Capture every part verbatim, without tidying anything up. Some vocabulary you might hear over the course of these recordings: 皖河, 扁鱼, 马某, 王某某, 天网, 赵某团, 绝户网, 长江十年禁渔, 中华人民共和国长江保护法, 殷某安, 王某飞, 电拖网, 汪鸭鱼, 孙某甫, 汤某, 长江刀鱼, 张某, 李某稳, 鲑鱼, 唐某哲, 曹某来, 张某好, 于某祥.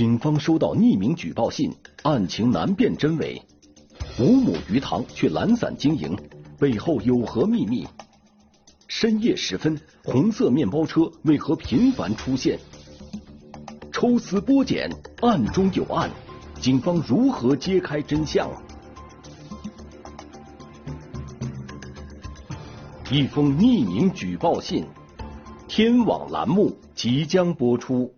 警方收到匿名举报信，案情难辨真伪。五亩鱼塘却懒散经营，背后有何秘密？深夜时分，红色面包车为何频繁出现？抽丝剥茧，案中有案，警方如何揭开真相？一封匿名举报信，天网栏目即将播出。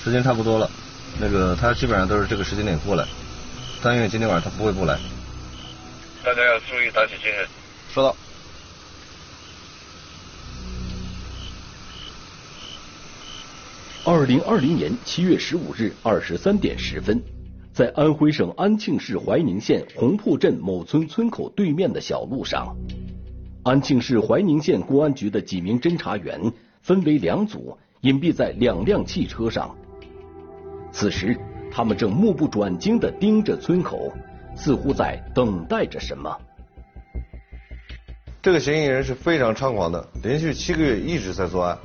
时间差不多了，那个他基本上都是这个时间点过来，但愿今天晚上他不会不来。大家要注意打起精神。收到。二零二零年七月十五日二十三点十分，在安徽省安庆市怀宁县红铺镇某村村口对面的小路上，安庆市怀宁县公安局的几名侦查员分为两组，隐蔽在两辆汽车上。 此时，他们正目不转睛地盯着村口，似乎在等待着什么。这个嫌疑人是非常猖狂的，连续七个月一直在作案，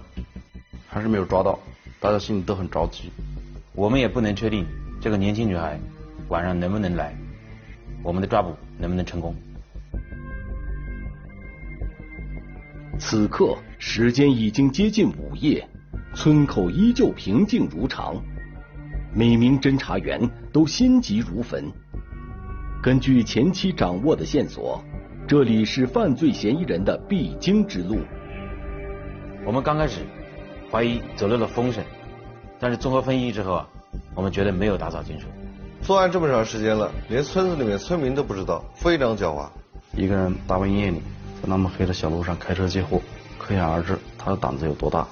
还是没有抓到，大家心里都很着急。我们也不能确定这个年轻女孩晚上能不能来，我们的抓捕能不能成功。此刻，时间已经接近午夜，村口依旧平静如常。 每名侦查员都心急如焚。根据前期掌握的线索，这里是犯罪嫌疑人的必经之路。我们刚开始怀疑走漏了风声，但是综合分析之后啊，我们觉得没有打草惊蛇。作案这么长时间了，连村子里面村民都不知道，非常狡猾。一个人大半夜里在那么黑的小路上开车接货，可想而知他的胆子有多大。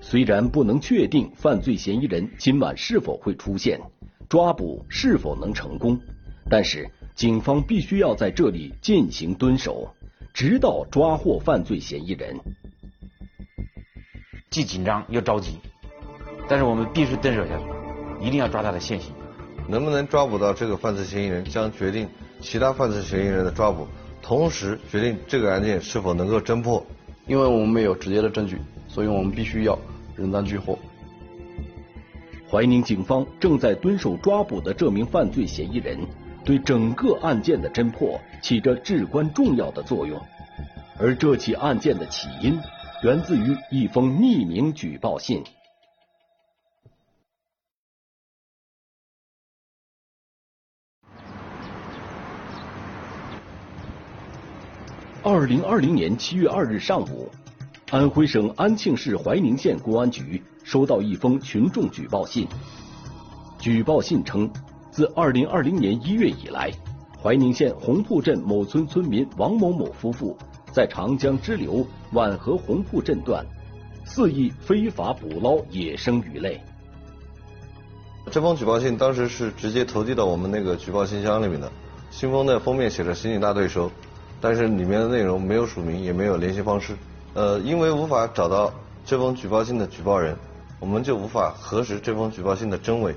虽然不能确定犯罪嫌疑人今晚是否会出现，抓捕是否能成功，但是警方必须要在这里进行蹲守，直到抓获犯罪嫌疑人。既紧张又着急，但是我们必须蹲守下去，一定要抓他的现行。能不能抓捕到这个犯罪嫌疑人，将决定其他犯罪嫌疑人的抓捕，同时决定这个案件是否能够侦破。因为我们没有直接的证据，所以我们必须要 人赃俱获。怀宁警方正在蹲守抓捕的这名犯罪嫌疑人，对整个案件的侦破起着至关重要的作用。而这起案件的起因，源自于一封匿名举报信。二零二零年七月二日上午， 安徽省安庆市怀宁县公安局收到一封群众举报信。举报信称，自二零二零年一月以来，怀宁县红铺镇某村村民王某某夫妇在长江支流皖河红铺镇段肆意非法捕捞野生鱼类。这封举报信当时是直接投递到我们那个举报信箱里面的，信封的封面写着“刑警大队收”，但是里面的内容没有署名，也没有联系方式。 呃，因为无法找到这封举报信的举报人，我们就无法核实这封举报信的真伪。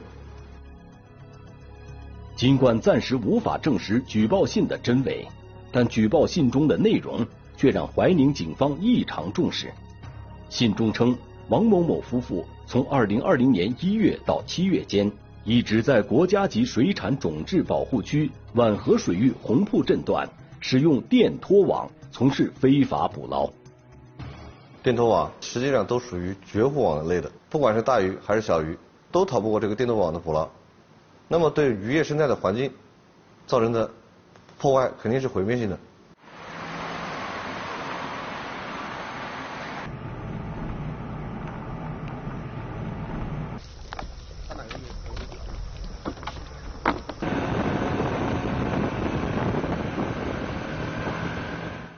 尽管暂时无法证实举报信的真伪，但举报信中的内容却让怀宁警方异常重视。信中称，王某某夫妇从二零二零年一月到七月间，一直在国家级水产种质保护区皖河水域红铺镇段使用电拖网从事非法捕捞。 电拖网实际上都属于绝户网类的，不管是大鱼还是小鱼，都逃不过这个电拖网的捕捞。那么对渔业生态的环境造成的破坏肯定是毁灭性的。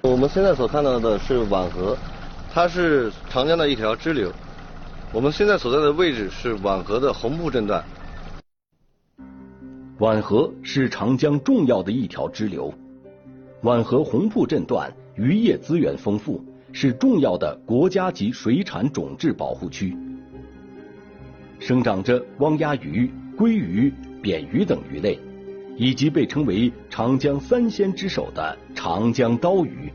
我们现在所看到的是皖河。 它是长江的一条支流，我们现在所在的位置是皖河的洪埔镇段。皖河是长江重要的一条支流，皖河洪埔镇段渔业资源丰富，是重要的国家级水产种质保护区，生长着汪鸭鱼、鲑鱼、扁鱼等鱼类，以及被称为长江三鲜之首的长江刀鱼。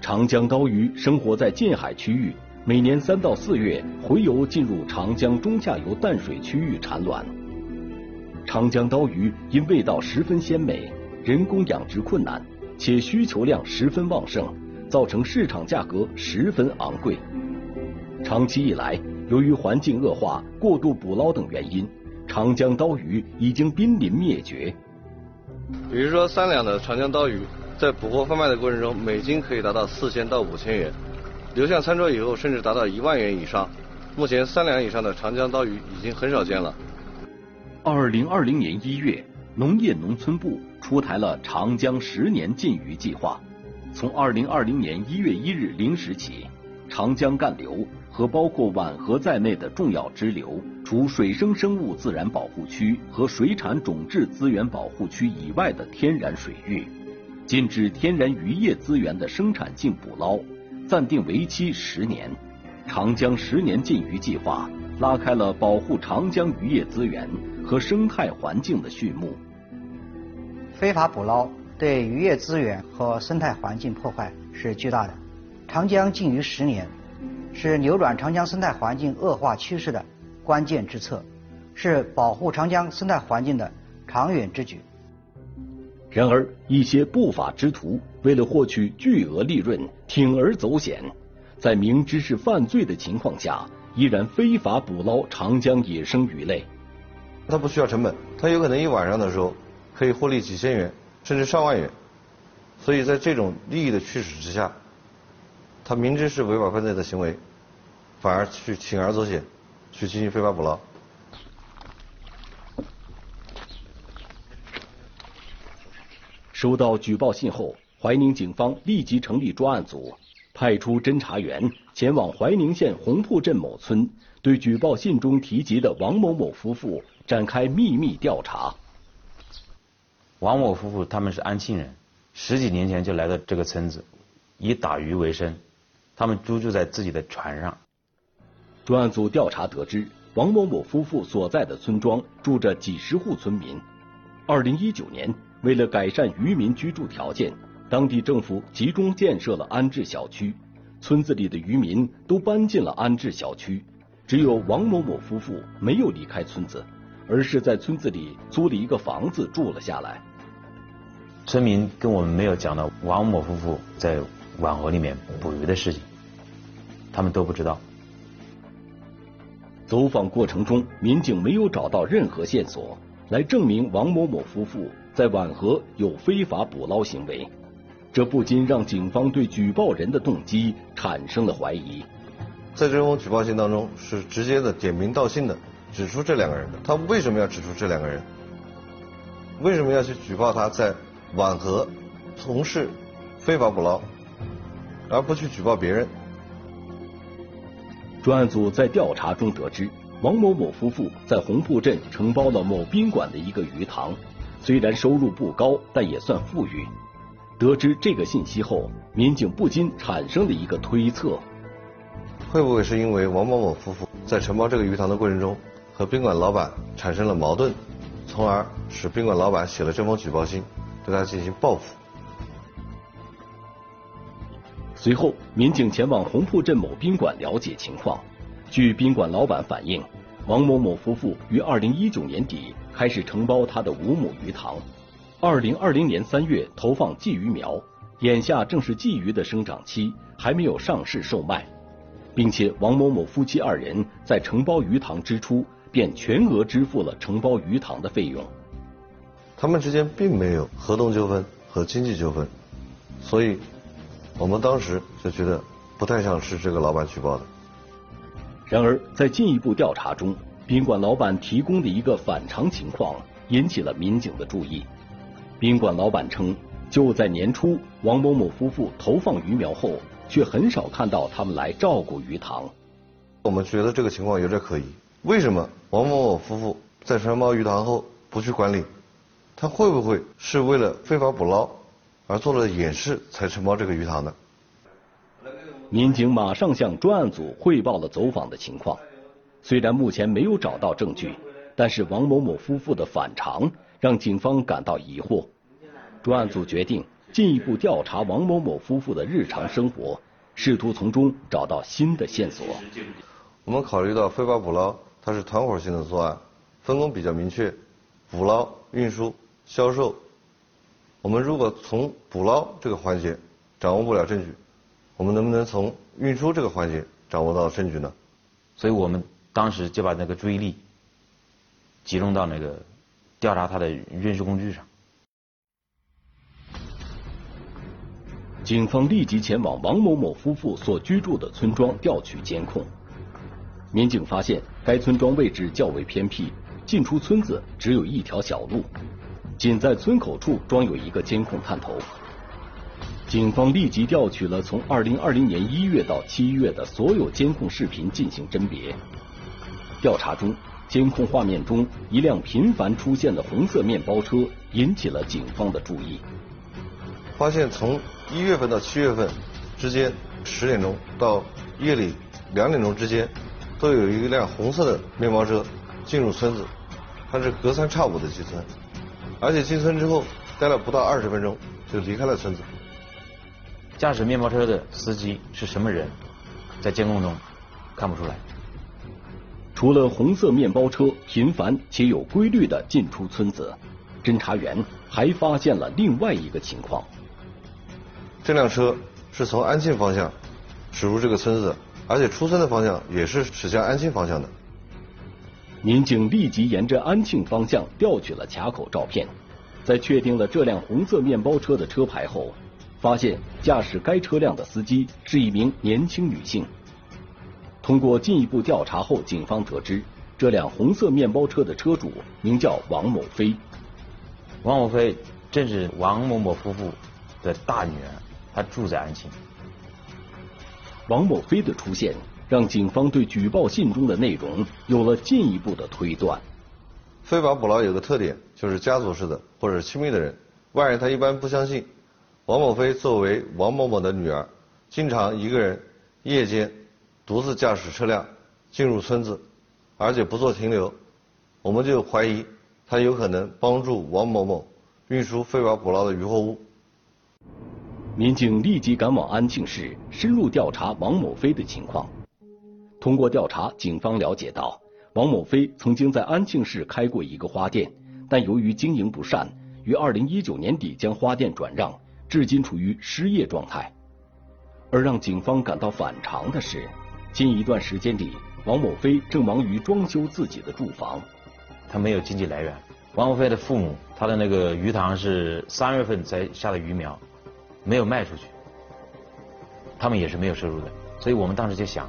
长江刀鱼生活在近海区域。 每年三到四月洄游进入长江中下游淡水区域产卵。长江刀鱼因味道十分鲜美，人工养殖困难，且需求量十分旺盛，造成市场价格十分昂贵。长期以来，由于环境恶化、过度捕捞等原因，长江刀鱼已经濒临灭绝。比如说，三两的长江刀鱼在捕获贩卖的过程中，每斤可以达到四千到五千元。 流向餐桌以后，甚至达到一万元以上。目前，三两以上的长江刀鱼已经很少见了。二零二零年一月，农业农村部出台了长江十年禁渔计划。从二零二零年一月一日零时起，长江干流和包括皖河在内的重要支流，除水生生物自然保护区和水产种质资源保护区以外的天然水域，禁止天然渔业资源的生产性捕捞。 暂定为期十年，长江十年禁渔计划拉开了保护长江渔业资源和生态环境的序幕。非法捕捞对渔业资源和生态环境破坏是巨大的。长江禁渔十年是扭转长江生态环境恶化趋势的关键之策，是保护长江生态环境的长远之举。然而，一些不法之徒 为了获取巨额利润，铤而走险，在明知是犯罪的情况下，依然非法捕捞长江野生鱼类。它不需要成本，它有可能一晚上的时候可以获利几千元，甚至上万元。所以在这种利益的驱使之下，他明知是违法犯罪的行为，反而去铤而走险，去进行非法捕捞。 收到举报信后，怀宁警方立即成立专案组，派出侦查员前往怀宁县洪埔镇某村，对举报信中提及的王某某夫妇展开秘密调查。王某夫妇他们是安庆人，十几年前就来到这个村子，以打鱼为生，他们租住在自己的船上。专案组调查得知，王某某夫妇所在的村庄住着几十户村民。二零一九年， 为了改善渔民居住条件，当地政府集中建设了安置小区，村子里的渔民都搬进了安置小区，只有王某某夫妇没有离开村子，而是在村子里租了一个房子住了下来。村民跟我们没有讲到王某夫妇在皖河里面捕鱼的事情，他们都不知道。走访过程中，民警没有找到任何线索来证明王某某夫妇 在皖河有非法捕捞行为，这不禁让警方对举报人的动机产生了怀疑。在这封举报信当中，是直接的点名道姓的指出这两个人的。他为什么要指出这两个人？为什么要去举报他在皖河从事非法捕捞，而不去举报别人？专案组在调查中得知，王某某夫妇在洪埔镇承包了某宾馆的一个鱼塘。 虽然收入不高，但也算富裕。得知这个信息后，民警不禁产生了一个推测：会不会是因为王某某夫妇在承包这个鱼塘的过程中，和宾馆老板产生了矛盾，从而使宾馆老板写了这封举报信，对他进行报复？随后，民警前往洪埔镇某宾馆了解情况。据宾馆老板反映， 王某某夫妇于二零一九年底开始承包他的五亩鱼塘，二零二零年三月投放鲫鱼苗，眼下正是鲫鱼的生长期，还没有上市售卖，并且王某某夫妻二人在承包鱼塘之初便全额支付了承包鱼塘的费用。他们之间并没有合同纠纷和经济纠纷，所以我们当时就觉得不太像是这个老板举报的。 然而，在进一步调查中，宾馆老板提供的一个反常情况引起了民警的注意。宾馆老板称，就在年初，王某某夫妇投放鱼苗后，却很少看到他们来照顾鱼塘。我们觉得这个情况有点可疑。为什么王某某夫妇在船锚鱼塘后不去管理？他会不会是为了非法捕捞而做了掩饰才沉锚这个鱼塘呢？民警马上向专案组汇报了走访的情况。虽然目前没有找到证据，但是王某某夫妇的反常让警方感到疑惑。专案组决定进一步调查王某某夫妇的日常生活，试图从中找到新的线索。我们考虑到非法捕捞它是团伙性的作案，分工比较明确，捕捞、运输、销售。我们如果从捕捞这个环节掌握不了证据，我们能不能从运输这个环节掌握到证据呢？所以我们当时就把那个注意力集中到那个调查他的运输工具上。警方立即前往王某某夫妇所居住的村庄调取监控。民警发现该村庄位置较为偏僻，进出村子只有一条小路，仅在村口处装有一个监控探头。警方立即调取了从二零二零年一月到七月的所有监控视频进行甄别。调查中，监控画面中一辆频繁出现的红色面包车引起了警方的注意。发现从一月份到七月份之间，十点钟到夜里两点钟之间，都有一辆红色的面包车进入村子，它是隔三差五的进村，而且进村之后待了不到二十分钟就离开了村子。驾驶面包车的司机是什么人，在监控中看不出来。除了红色面包车频繁且有规律的进出村子，侦查员还发现了另外一个情况。这辆车是从安庆方向驶入这个村子，而且出村的方向也是驶向安庆方向的。民警立即沿着安庆方向调取了卡口照片，在确定了这辆红色面包车的车牌后，发现驾驶该车辆的司机是一名年轻女性。通过进一步调查后，警方得知这辆红色面包车的车主名叫王某飞。王某飞正是王某某夫妇的大女儿，她住在安庆。王某飞的出现让警方对举报信中的内容有了进一步的推断。非法捕捞有个特点，就是家族式的或者亲密的人，外人他一般不相信。王某飞作为王某某的女儿，经常一个人夜间独自驾驶车辆进入村子，而且不做停留，我们就怀疑他有可能帮助王某某运输非法捕捞的鱼货物。民警立即赶往安庆市，深入调查王某飞的情况。通过调查，警方了解到，王某飞曾经在安庆市开过一个花店，但由于经营不善，于二零一九年底将花店转让，至今处于失业状态。而让警方感到反常的是，近一段时间里，王某飞正忙于装修自己的住房，他没有经济来源。王某飞的父母，他的那个鱼塘是三月份才下的鱼苗，没有卖出去，他们也是没有收入的。所以我们当时就想，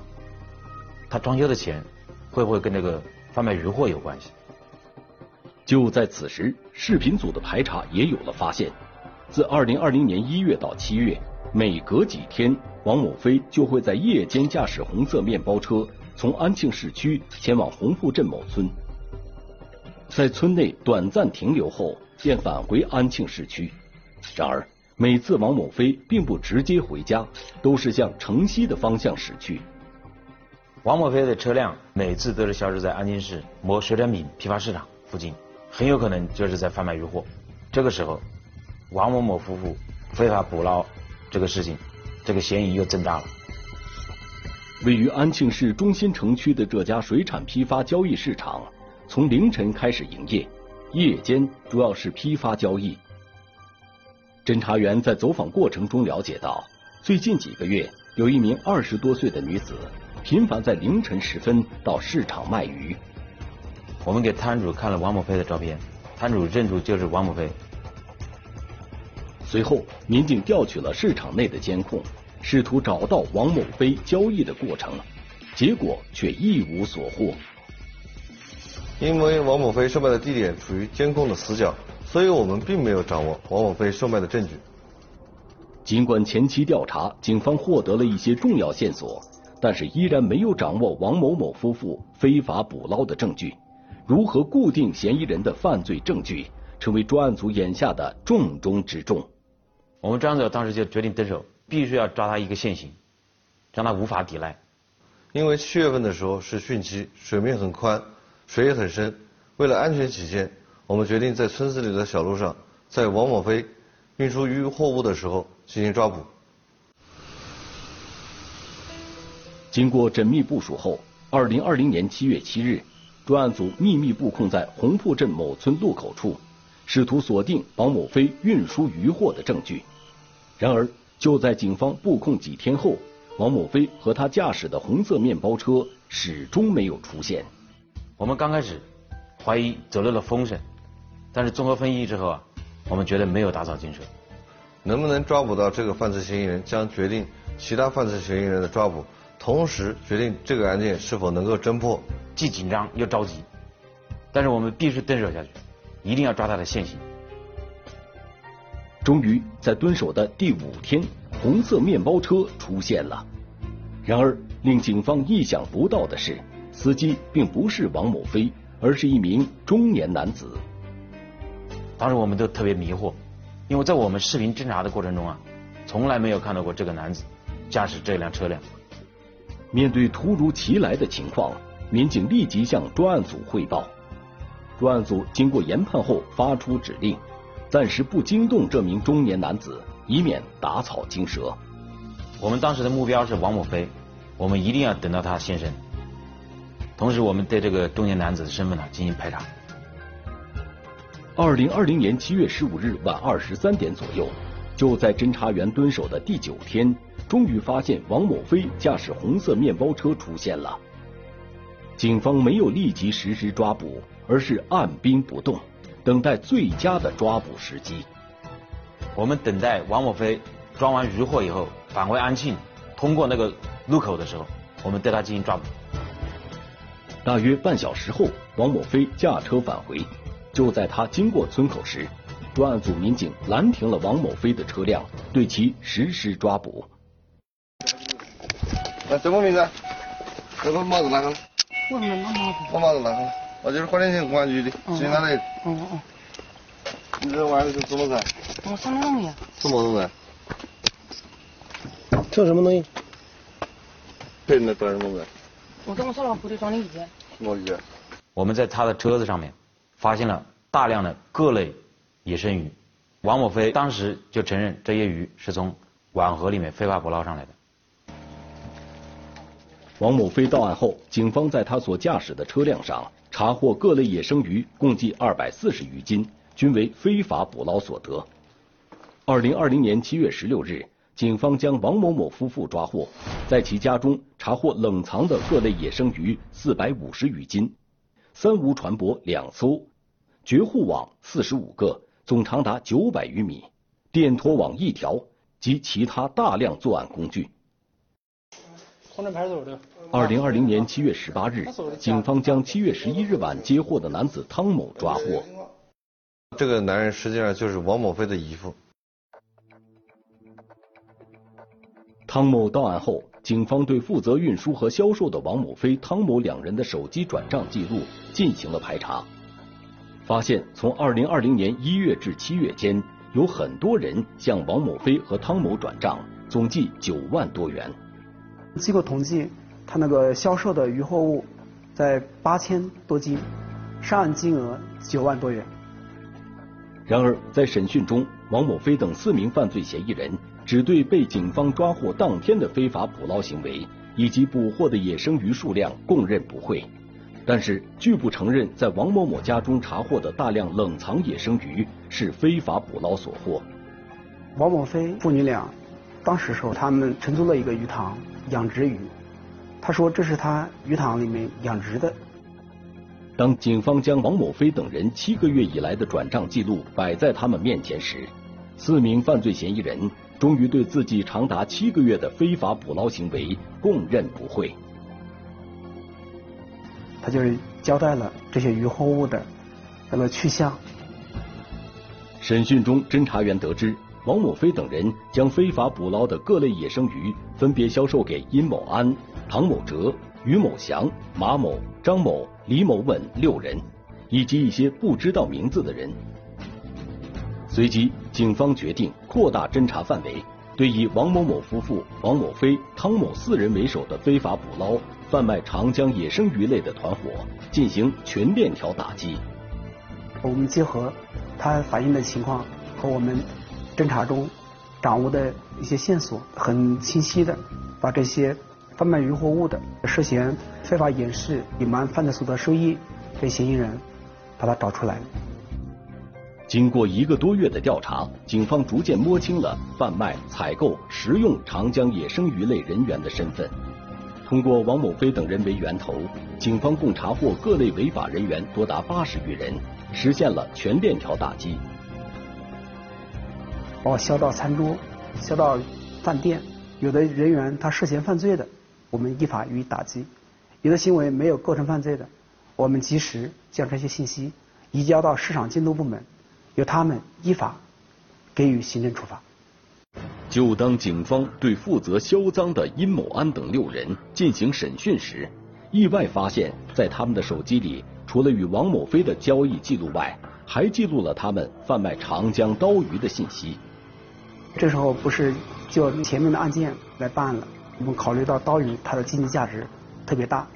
他装修的钱会不会跟那个贩卖鱼货有关系。就在此时，视频组的排查也有了发现。自二零二零年一月到七月，每隔几天王某飞就会在夜间驾驶红色面包车从安庆市区前往洪铺镇某村，在村内短暂停留后便返回安庆市区。然而每次王某飞并不直接回家，都是向城西的方向驶去。王某飞的车辆每次都是消失在安庆市某水产品批发市场附近，很有可能就是在贩卖鱼货。这个时候，王某某夫妇非法捕捞这个事情，这个嫌疑又增大了。位于安庆市中心城区的这家水产批发交易市场，从凌晨开始营业，夜间主要是批发交易。侦查员在走访过程中了解到，最近几个月有一名二十多岁的女子频繁在凌晨时分到市场卖鱼。我们给摊主看了王某飞的照片，摊主认出就是王某飞。随后民警调取了市场内的监控，试图找到王某飞交易的过程，结果却一无所获。因为王某飞售卖的地点处于监控的死角，所以我们并没有掌握王某飞售卖的证据。尽管前期调查，警方获得了一些重要线索，但是依然没有掌握王某某夫妇非法捕捞的证据。如何固定嫌疑人的犯罪证据，成为专案组眼下的重中之重。我们专案组当时就决定蹲守，必须要抓他一个现行，让他无法抵赖。因为七月份的时候是汛期，水面很宽，水也很深。为了安全起见，我们决定在村子里的小路上，在王某飞运输渔货物的时候进行抓捕。 经过缜密部署后，二零二零年七月七日，专案组秘密布控在红铺镇某村路口处，试图锁定王某飞运输渔货的证据。然而，就在警方布控几天后，王某飞和他驾驶的红色面包车始终没有出现。我们刚开始怀疑走漏了风声，但是综合分析之后啊，我们觉得没有打草惊蛇。能不能抓捕到这个犯罪嫌疑人，将决定其他犯罪嫌疑人的抓捕。 同时决定这个案件是否能够侦破，既紧张又着急，但是我们必须蹲守下去，一定要抓他的现行。终于在蹲守的第五天，红色面包车出现了。然而，令警方意想不到的是，司机并不是王某飞，而是一名中年男子。当时我们都特别迷惑，因为在我们视频侦查的过程中啊，从来没有看到过这个男子驾驶这辆车辆。 面对突如其来的情况，民警立即向专案组汇报。专案组经过研判后发出指令，暂时不惊动这名中年男子，以免打草惊蛇。我们当时的目标是王某飞，我们一定要等到他现身。同时，我们对这个中年男子的身份呢进行排查。二零二零年七月十五日晚二十三点左右，就在侦查员蹲守的第九天。 终于发现王某飞驾驶红色面包车出现了，警方没有立即实施抓捕，而是按兵不动，等待最佳的抓捕时机。我们等待王某飞抓完渔获以后返回安庆，通过那个路口的时候，我们对他进行抓捕。大约半小时后，王某飞驾车返回，就在他经过村口时，专案组民警拦停了王某飞的车辆，对其实施抓捕。 什么名字？这个帽子拿过来。我没拿帽子。我帽子拿过来。我就是花莲县公安局的，谁拿的？嗯嗯。你这玩意是什么菜？我什么东西？什么东西？这什么东西？这里装什么东西？我跟我小老婆的装的鱼。什么鱼？我们在他的车子上面发现了大量的各类野生鱼。王某飞当时就承认这些鱼是从皖河里面非法捕捞上来的。 王某飞到案后，警方在他所驾驶的车辆上查获各类野生鱼，共计二百四十余斤，均为非法捕捞所得。二零二零年七月十六日，警方将王某某夫妇抓获，在其家中查获冷藏的各类野生鱼四百五十余斤，三无船舶两艘，绝户网四十五个，总长达九百余米，电拖网一条及其他大量作案工具。 二零二零年七月十八日，警方将七月十一日晚接获的男子汤某抓获。这个男人实际上就是王某飞的姨父。汤某到案后，警方对负责运输和销售的王某飞、汤某两人的手机转账记录进行了排查，发现从二零二零年一月至七月间，有很多人向王某飞和汤某转账，总计九万多元。 机构统计，他那个销售的渔货物在八千多斤，上岸金额九万多元。然而，在审讯中，王某飞等四名犯罪嫌疑人只对被警方抓获当天的非法捕捞行为以及捕获的野生鱼数量供认不讳，但是拒不承认在王某某家中查获的大量冷藏野生鱼是非法捕捞所获。王某飞父女俩当时时候，他们承租了一个鱼塘。 养殖鱼，他说这是他鱼塘里面养殖的。当警方将王某飞等人七个月以来的转账记录摆在他们面前时，四名犯罪嫌疑人终于对自己长达七个月的非法捕捞行为供认不讳。他就是交代了这些鱼货物的那个去向。审讯中，侦查员得知。 王某飞等人将非法捕捞的各类野生鱼分别销售给殷某安、唐某哲、于某祥、马某、张某、李某稳六人，以及一些不知道名字的人。随即，警方决定扩大侦查范围，对以王某某夫妇、王某飞、汤某四人为首的非法捕捞、贩卖长江野生鱼类的团伙进行全链条打击。我们结合他反映的情况和我们侦查中掌握的一些线索，很清晰的把这些贩卖渔获物的、涉嫌非法掩饰、隐瞒犯罪所得收益这嫌疑人，把他找出来。经过一个多月的调查，警方逐渐摸清了贩卖、采购、食用长江野生鱼类人员的身份。通过王某飞等人为源头，警方共查获各类违法人员多达八十余人，实现了全链条打击。把我销到餐桌，销到饭店，有的人员他涉嫌犯罪的，我们依法予以打击；有的行为没有构成犯罪的，我们及时将这些信息移交到市场监督部门，由他们依法给予行政处罚。就当警方对负责销赃的殷某安等六人进行审讯时，意外发现，在他们的手机里，除了与王某飞的交易记录外，还记录了他们贩卖长江刀鱼的信息。这时候不是就前面的案件来办了，我们考虑到刀鱼它的经济价值特别大，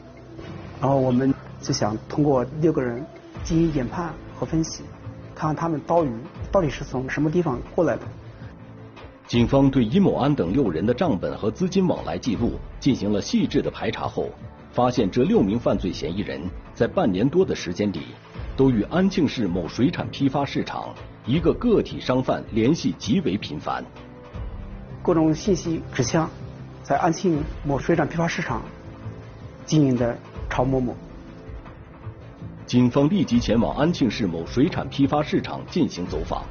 然后我们就想通过六个人进行研判和分析，看看他们刀鱼到底是从什么地方过来的。警方对殷某安等六人的账本和资金往来记录进行了细致的排查后，发现这六名犯罪嫌疑人在半年多的时间里，都与安庆市某水产批发市场一个个体商贩联系极为频繁。各种信息指向在安庆某水产批发市场经营的曹某某。警方立即前往安庆市某水产批发市场进行走访。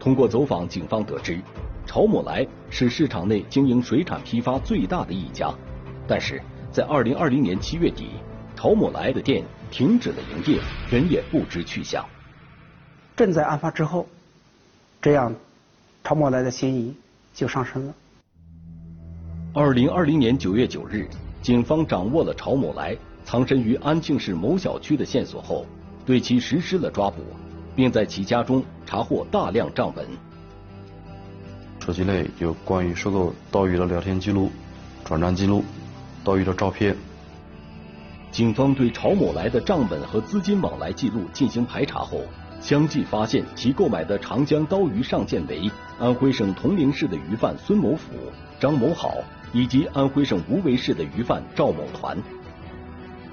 通过走访，警方得知曹某来是市场内经营水产批发最大的一家，但是在二零二零年七月底，曹某来的店停止了营业，人也不知去向。正在案发之后，这样曹某来的嫌疑就上升了。二零二零年九月九日，警方掌握了曹某来藏身于安庆市某小区的线索后，对其实施了抓捕，并在其家中查获大量账本。手机内有关于收购刀鱼的聊天记录、转账记录、刀鱼的照片。警方对曹某来的账本和资金往来记录进行排查后，相继发现其购买的长江刀鱼上线为安徽省铜陵市的鱼贩孙某甫、张某好，以及安徽省无为市的鱼贩赵某团。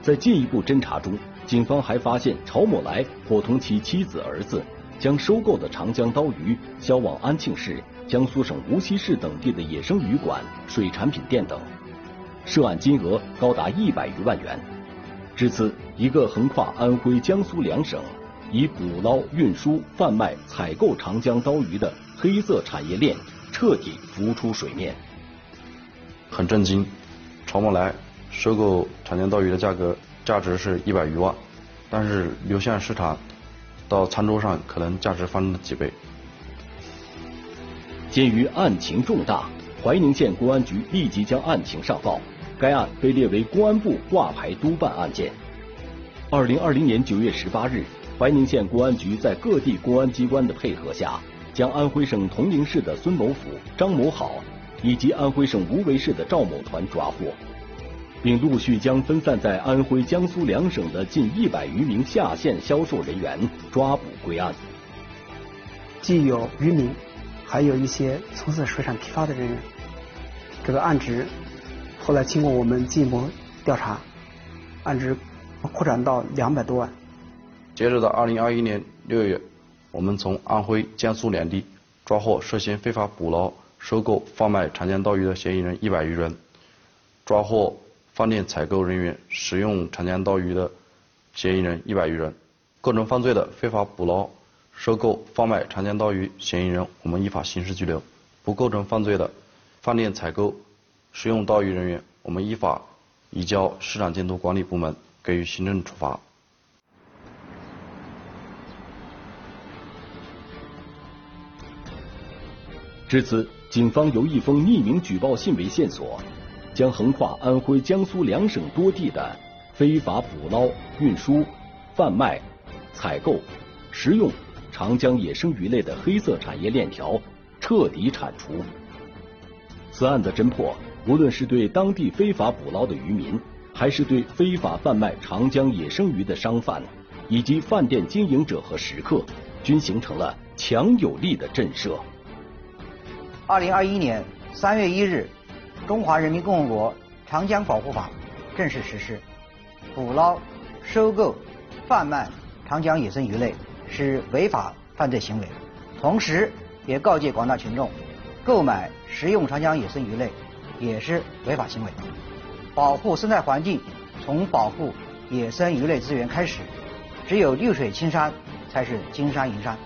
在进一步侦查中，警方还发现曹某来伙同其妻子、儿子，将收购的长江刀鱼销往安庆市、江苏省无锡市等地的野生鱼馆、水产品店等，涉案金额高达一百余万元。至此，一个横跨安徽、江苏两省，以捕捞、运输、贩卖、采购长江刀鱼的黑色产业链彻底浮出水面。很震惊，曹某来收购长江刀鱼的价格价值是一百余万，但是流向市场到餐桌上可能价值翻了几倍。鉴于案情重大，怀宁县公安局立即将案情上报，该案被列为公安部挂牌督办案件。二零二零年九月十八日，怀宁县公安局在各地公安机关的配合下，将安徽省铜陵市的孙某甫、张某好以及安徽省无为市的赵某团抓获，并陆续将分散在安徽、江苏两省的近一百余名下线销售人员抓捕归案。既有渔民，还有一些从事水产批发的人员。这个案值后来经过我们进一步调查，案值扩展到两百多万。截止到二零二一年六月，我们从安徽、江苏两地抓获涉嫌非法捕捞、收购、贩卖长江刀鱼的嫌疑人一百余人，抓获饭店采购人员食用长江刀鱼的嫌疑人一百余人，构成犯罪的非法捕捞、收购、贩卖长江刀鱼嫌疑人，我们依法刑事拘留；不构成犯罪的饭店采购、食用刀鱼人员，我们依法移交市场监督管理部门给予行政处罚。至此，警方由一封匿名举报信为线索，将横跨安徽、江苏两省多地的非法捕捞、运输、贩卖、采购、食用长江野生鱼类的黑色产业链条彻底铲除。此案的侦破，无论是对当地非法捕捞的渔民，还是对非法贩卖长江野生鱼的商贩，以及饭店经营者和食客，均形成了强有力的震慑。二零二一年三月一日，《中华人民共和国长江保护法》正式实施。捕捞、收购、贩卖长江野生鱼类是违法犯罪行为，同时也告诫广大群众，购买食用长江野生鱼类也是违法行为。保护生态环境从保护野生鱼类资源开始，只有绿水青山才是金山银山。